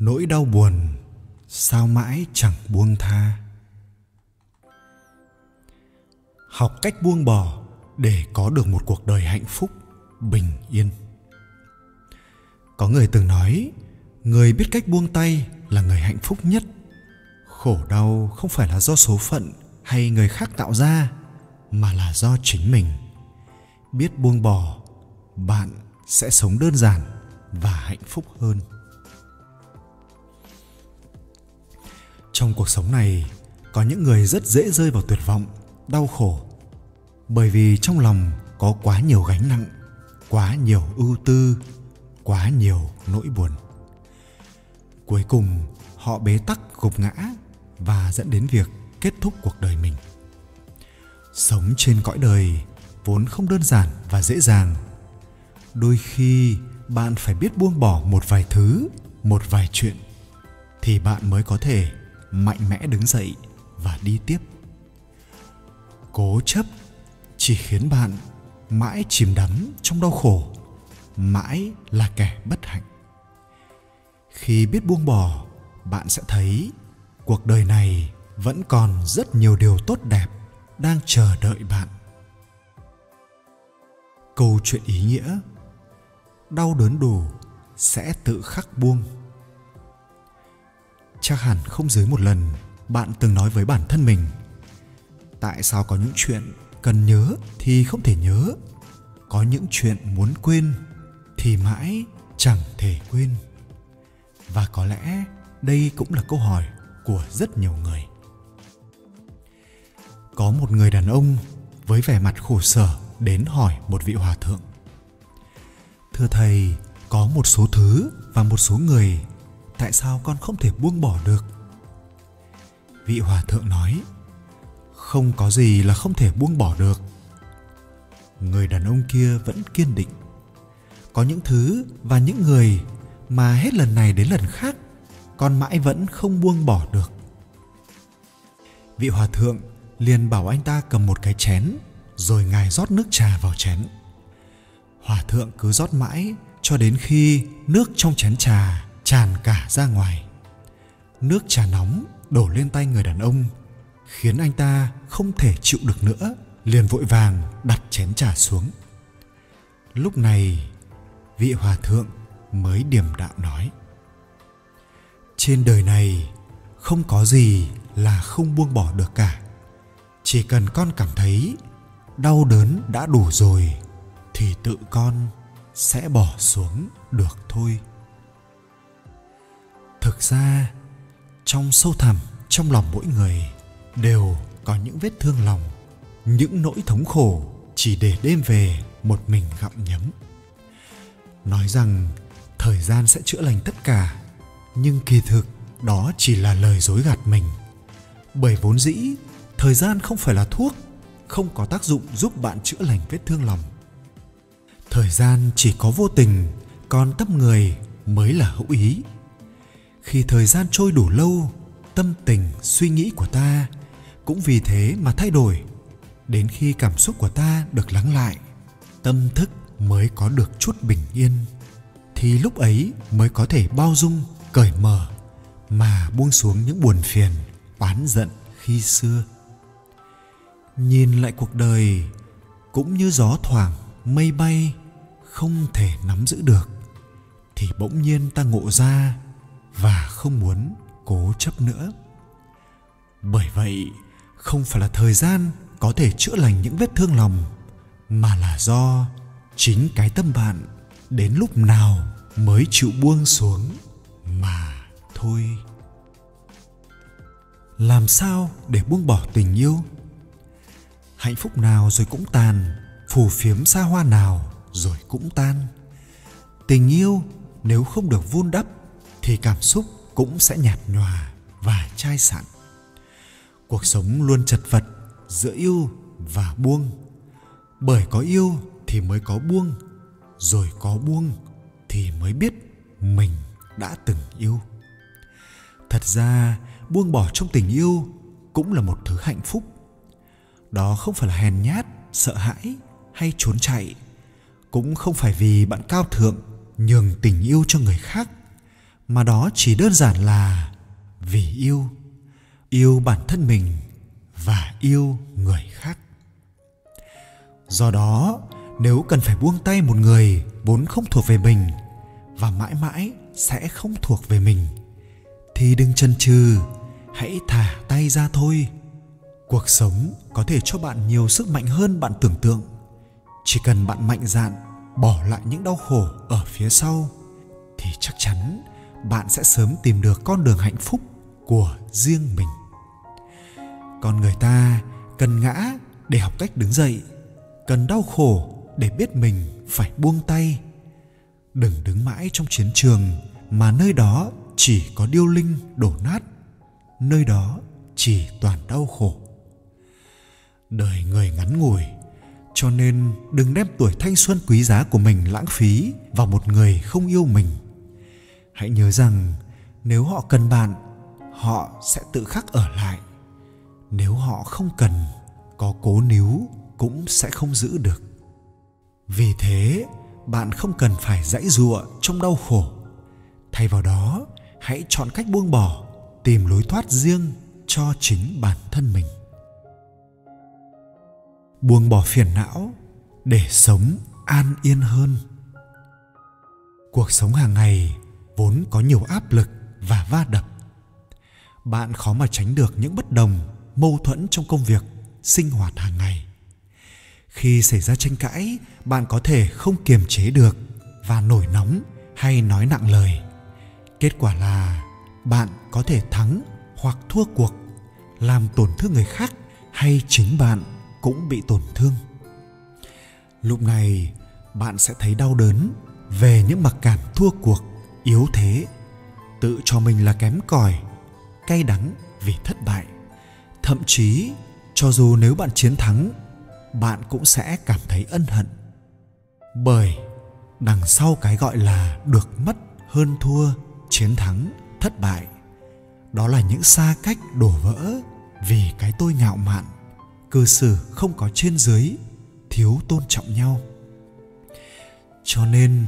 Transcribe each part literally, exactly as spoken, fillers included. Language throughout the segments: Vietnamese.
nỗi đau buồn sao mãi chẳng buông tha. Học cách buông bỏ để có được một cuộc đời hạnh phúc, bình yên. Có người từng nói, người biết cách buông tay là người hạnh phúc nhất. Khổ đau không phải là do số phận hay người khác tạo ra, mà là do chính mình. Biết buông bỏ, bạn sẽ sống đơn giản và hạnh phúc hơn. Trong cuộc sống này, có những người rất dễ rơi vào tuyệt vọng, đau khổ, bởi vì trong lòng có quá nhiều gánh nặng, quá nhiều ưu tư, quá nhiều nỗi buồn. Cuối cùng, họ bế tắc, gục ngã và dẫn đến việc kết thúc cuộc đời mình. Sống trên cõi đời vốn không đơn giản và dễ dàng. Đôi khi bạn phải biết buông bỏ một vài thứ, một vài chuyện, thì bạn mới có thể mạnh mẽ đứng dậy và đi tiếp. Cố chấp chỉ khiến bạn mãi chìm đắm trong đau khổ, mãi là kẻ bất hạnh. Khi biết buông bỏ, bạn sẽ thấy cuộc đời này vẫn còn rất nhiều điều tốt đẹp đang chờ đợi bạn. Câu chuyện ý nghĩa: đau đớn đủ sẽ tự khắc buông. Chắc hẳn không dưới một lần bạn từng nói với bản thân mình, tại sao có những chuyện cần nhớ thì không thể nhớ, có những chuyện muốn quên thì mãi chẳng thể quên. Và có lẽ đây cũng là câu hỏi của rất nhiều người. Có một người đàn ông với vẻ mặt khổ sở đến hỏi một vị hòa thượng: thưa thầy, có một số thứ và một số người, tại sao con không thể buông bỏ được? Vị hòa thượng nói: không có gì là không thể buông bỏ được. Người đàn ông kia vẫn kiên định: có những thứ và những người mà hết lần này đến lần khác con mãi vẫn không buông bỏ được. Vị hòa thượng liền bảo anh ta cầm một cái chén, rồi ngài rót nước trà vào chén. Hòa thượng cứ rót mãi cho đến khi nước trong chén trà tràn cả ra ngoài. Nước trà nóng đổ lên tay người đàn ông, khiến anh ta không thể chịu được nữa, liền vội vàng đặt chén trà xuống. Lúc này, vị hòa thượng mới điềm đạm nói: trên đời này không có gì là không buông bỏ được cả. Chỉ cần con cảm thấy đau đớn đã đủ rồi thì tự con sẽ bỏ xuống được thôi. Thực ra, trong sâu thẳm trong lòng mỗi người đều có những vết thương lòng, những nỗi thống khổ chỉ để đêm về một mình gặm nhấm. Nói rằng thời gian sẽ chữa lành tất cả, nhưng kỳ thực đó chỉ là lời dối gạt mình. Bởi vốn dĩ, thời gian không phải là thuốc, không có tác dụng giúp bạn chữa lành vết thương lòng. Thời gian chỉ có vô tình, còn tâm người mới là hữu ý. Khi thời gian trôi đủ lâu, tâm tình, suy nghĩ của ta cũng vì thế mà thay đổi. Đến khi cảm xúc của ta được lắng lại, tâm thức mới có được chút bình yên, thì lúc ấy mới có thể bao dung, cởi mở mà buông xuống những buồn phiền, oán giận khi xưa. Nhìn lại cuộc đời cũng như gió thoảng, mây bay, không thể nắm giữ được, thì bỗng nhiên ta ngộ ra và không muốn cố chấp nữa. Bởi vậy, không phải là thời gian có thể chữa lành những vết thương lòng, mà là do chính cái tâm bạn đến lúc nào mới chịu buông xuống mà thôi. Làm sao để buông bỏ tình yêu? Hạnh phúc nào rồi cũng tàn, phù phiếm xa hoa nào rồi cũng tan. Tình yêu nếu không được vun đắp thì cảm xúc cũng sẽ nhạt nhòa và chai sạn. Cuộc sống luôn chật vật giữa yêu và buông. Bởi có yêu thì mới có buông, rồi có buông thì mới biết mình đã từng yêu. Thật ra, buông bỏ trong tình yêu cũng là một thứ hạnh phúc. Đó không phải là hèn nhát, sợ hãi hay trốn chạy. Cũng không phải vì bạn cao thượng nhường tình yêu cho người khác, mà đó chỉ đơn giản là vì yêu, yêu bản thân mình và yêu người khác. Do đó, nếu cần phải buông tay một người vốn không thuộc về mình và mãi mãi sẽ không thuộc về mình, thì đừng chần chừ, hãy thả tay ra thôi. Cuộc sống có thể cho bạn nhiều sức mạnh hơn bạn tưởng tượng. Chỉ cần bạn mạnh dạn bỏ lại những đau khổ ở phía sau, thì chắc chắn bạn sẽ sớm tìm được con đường hạnh phúc của riêng mình. Con người ta cần ngã để học cách đứng dậy, cần đau khổ để biết mình phải buông tay. Đừng đứng mãi trong chiến trường mà nơi đó chỉ có điêu linh đổ nát, nơi đó chỉ toàn đau khổ. Đời người ngắn ngủi, cho nên đừng đem tuổi thanh xuân quý giá của mình lãng phí vào một người không yêu mình. Hãy nhớ rằng nếu họ cần bạn, họ sẽ tự khắc ở lại. Nếu họ không cần, có cố níu cũng sẽ không giữ được. Vì thế, bạn không cần phải giãy giụa trong đau khổ. Thay vào đó, hãy chọn cách buông bỏ, tìm lối thoát riêng cho chính bản thân mình. Buông bỏ phiền não để sống an yên hơn. Cuộc sống hàng ngày vốn có nhiều áp lực và va đập. Bạn khó mà tránh được những bất đồng, mâu thuẫn trong công việc, sinh hoạt hàng ngày. Khi xảy ra tranh cãi, bạn có thể không kiềm chế được và nổi nóng hay nói nặng lời. Kết quả là bạn có thể thắng hoặc thua cuộc, làm tổn thương người khác hay chính bạn cũng bị tổn thương. Lúc này, bạn sẽ thấy đau đớn về những mặc cảm thua cuộc, yếu thế, tự cho mình là kém cỏi, cay đắng vì thất bại. Thậm chí, cho dù nếu bạn chiến thắng, bạn cũng sẽ cảm thấy ân hận. Bởi đằng sau cái gọi là được mất, hơn thua, chiến thắng, thất bại, đó là những xa cách đổ vỡ vì cái tôi ngạo mạn, cư xử không có trên dưới, thiếu tôn trọng nhau. Cho nên,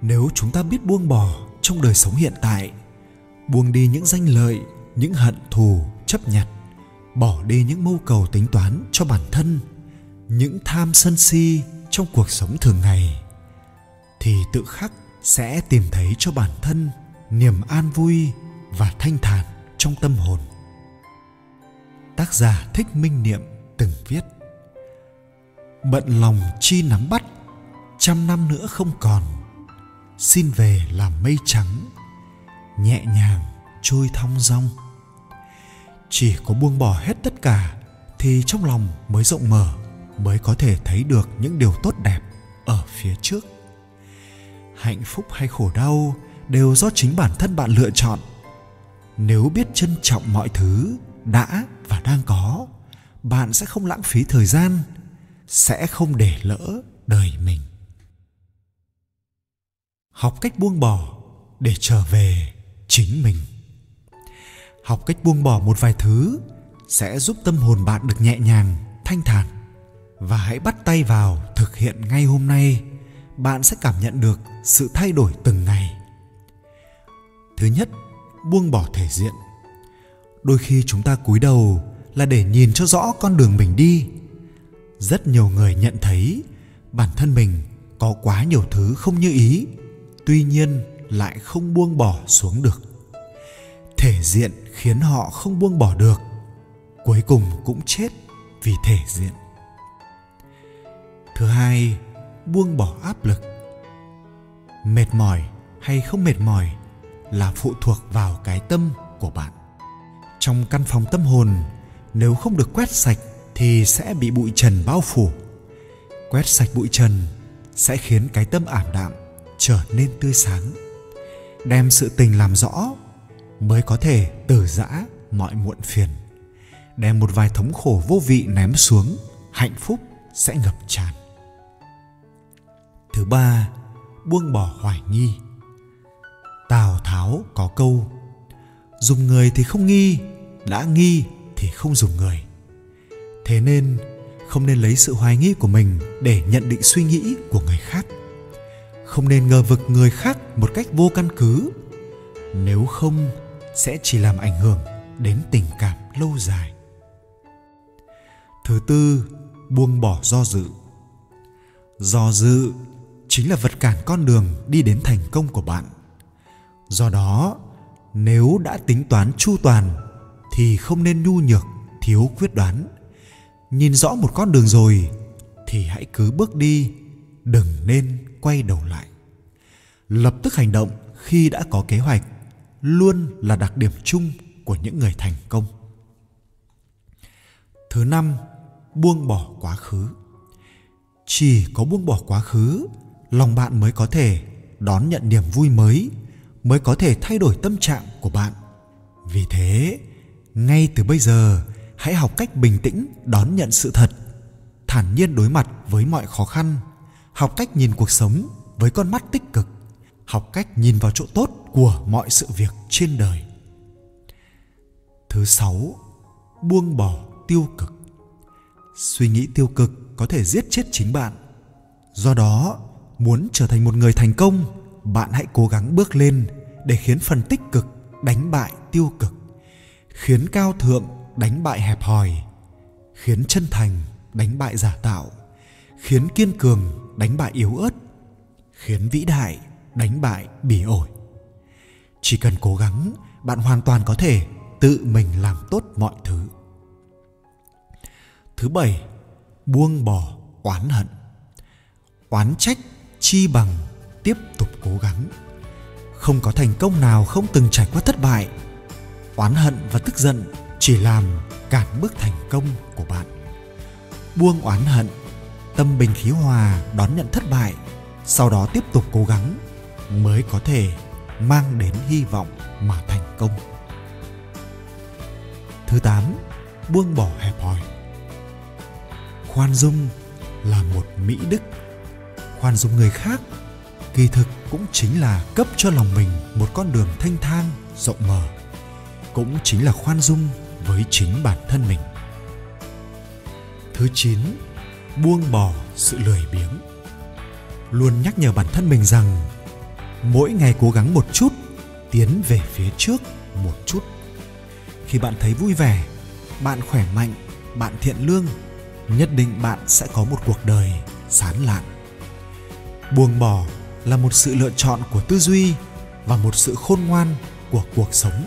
nếu chúng ta biết buông bỏ trong đời sống hiện tại, buông đi những danh lợi, những hận thù, chấp nhặt, bỏ đi những mưu cầu tính toán cho bản thân, những tham sân si trong cuộc sống thường ngày, thì tự khắc sẽ tìm thấy cho bản thân niềm an vui và thanh thản trong tâm hồn. Tác giả Thích Minh Niệm từng viết: bận lòng chi nắm bắt, trăm năm nữa không còn, xin về làm mây trắng, nhẹ nhàng trôi thong dong. Chỉ có buông bỏ hết tất cả thì trong lòng mới rộng mở, mới có thể thấy được những điều tốt đẹp ở phía trước. Hạnh phúc hay khổ đau đều do chính bản thân bạn lựa chọn. Nếu biết trân trọng mọi thứ đã và đang có, bạn sẽ không lãng phí thời gian, sẽ không để lỡ đời mình. Học cách buông bỏ để trở về chính mình. Học cách buông bỏ một vài thứ sẽ giúp tâm hồn bạn được nhẹ nhàng, thanh thản. Và hãy bắt tay vào thực hiện ngay hôm nay, bạn sẽ cảm nhận được sự thay đổi từng ngày. Thứ nhất, buông bỏ thể diện. Đôi khi chúng ta cúi đầu là để nhìn cho rõ con đường mình đi. Rất nhiều người nhận thấy bản thân mình có quá nhiều thứ không như ý, tuy nhiên lại không buông bỏ xuống được. Thể diện khiến họ không buông bỏ được, cuối cùng cũng chết vì thể diện. Thứ hai, buông bỏ áp lực. Mệt mỏi hay không mệt mỏi là phụ thuộc vào cái tâm của bạn. Trong căn phòng tâm hồn, nếu không được quét sạch thì sẽ bị bụi trần bao phủ. Quét sạch bụi trần sẽ khiến cái tâm ảm đạm trở nên tươi sáng. Đem sự tình làm rõ mới có thể từ giã mọi muộn phiền. Đem một vài thống khổ vô vị ném xuống, hạnh phúc sẽ ngập tràn. Thứ ba, buông bỏ hoài nghi. Tào Tháo có câu: dùng người thì không nghi, đã nghi thì không dùng người. Thế nên, không nên lấy sự hoài nghi của mình để nhận định suy nghĩ của người khác. Không nên ngờ vực người khác một cách vô căn cứ. Nếu không sẽ chỉ làm ảnh hưởng đến tình cảm lâu dài. Thứ tư, buông bỏ do dự. Do dự chính là vật cản con đường đi đến thành công của bạn. Do đó, nếu đã tính toán chu toàn thì không nên nhu nhược, thiếu quyết đoán. Nhìn rõ một con đường rồi thì hãy cứ bước đi, đừng nên quay đầu lại. Lập tức hành động khi đã có kế hoạch luôn là đặc điểm chung của những người thành công. Thứ năm, buông bỏ quá khứ. Chỉ có buông bỏ quá khứ, lòng bạn mới có thể đón nhận niềm vui mới, mới có thể thay đổi tâm trạng của bạn. Vì thế, ngay từ bây giờ, hãy học cách bình tĩnh đón nhận sự thật, thản nhiên đối mặt với mọi khó khăn, học cách nhìn cuộc sống với con mắt tích cực, học cách nhìn vào chỗ tốt của mọi sự việc trên đời. Thứ sáu, buông bỏ tiêu cực. Suy nghĩ tiêu cực có thể giết chết chính bạn. Do đó, muốn trở thành một người thành công, bạn hãy cố gắng bước lên để khiến phần tích cực đánh bại tiêu cực, khiến cao thượng đánh bại hẹp hòi, khiến chân thành đánh bại giả tạo, khiến kiên cường đánh bại yếu ớt, khiến vĩ đại đánh bại bỉ ổi. Chỉ cần cố gắng, bạn hoàn toàn có thể tự mình làm tốt mọi thứ. Thứ bảy, buông bỏ oán hận. Oán trách chi bằng tiếp tục cố gắng. Không có thành công nào không từng trải qua thất bại. Oán hận và tức giận chỉ làm cản bước thành công của bạn. Buông oán hận, tâm bình khí hòa đón nhận thất bại, sau đó tiếp tục cố gắng mới có thể mang đến hy vọng mà thành công. Thứ tám, buông bỏ hẹp hòi. Khoan dung là một mỹ đức. Khoan dung người khác kỳ thực cũng chính là cấp cho lòng mình một con đường thanh thang, rộng mở, cũng chính là khoan dung với chính bản thân mình. Thứ chín, buông bỏ sự lười biếng. Luôn nhắc nhở bản thân mình rằng mỗi ngày cố gắng một chút, tiến về phía trước một chút. Khi bạn thấy vui vẻ, bạn khỏe mạnh, bạn thiện lương, nhất định bạn sẽ có một cuộc đời sáng lạn. Buông bỏ là một sự lựa chọn của tư duy và một sự khôn ngoan của cuộc sống.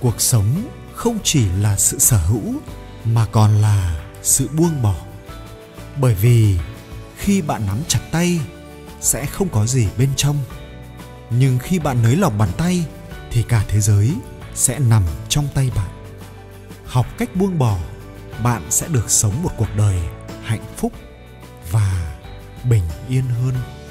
Cuộc sống không chỉ là sự sở hữu mà còn là sự buông bỏ. Bởi vì khi bạn nắm chặt tay sẽ không có gì bên trong, nhưng khi bạn nới lỏng bàn tay thì cả thế giới sẽ nằm trong tay bạn. Học cách buông bỏ, bạn sẽ được sống một cuộc đời hạnh phúc và bình yên hơn.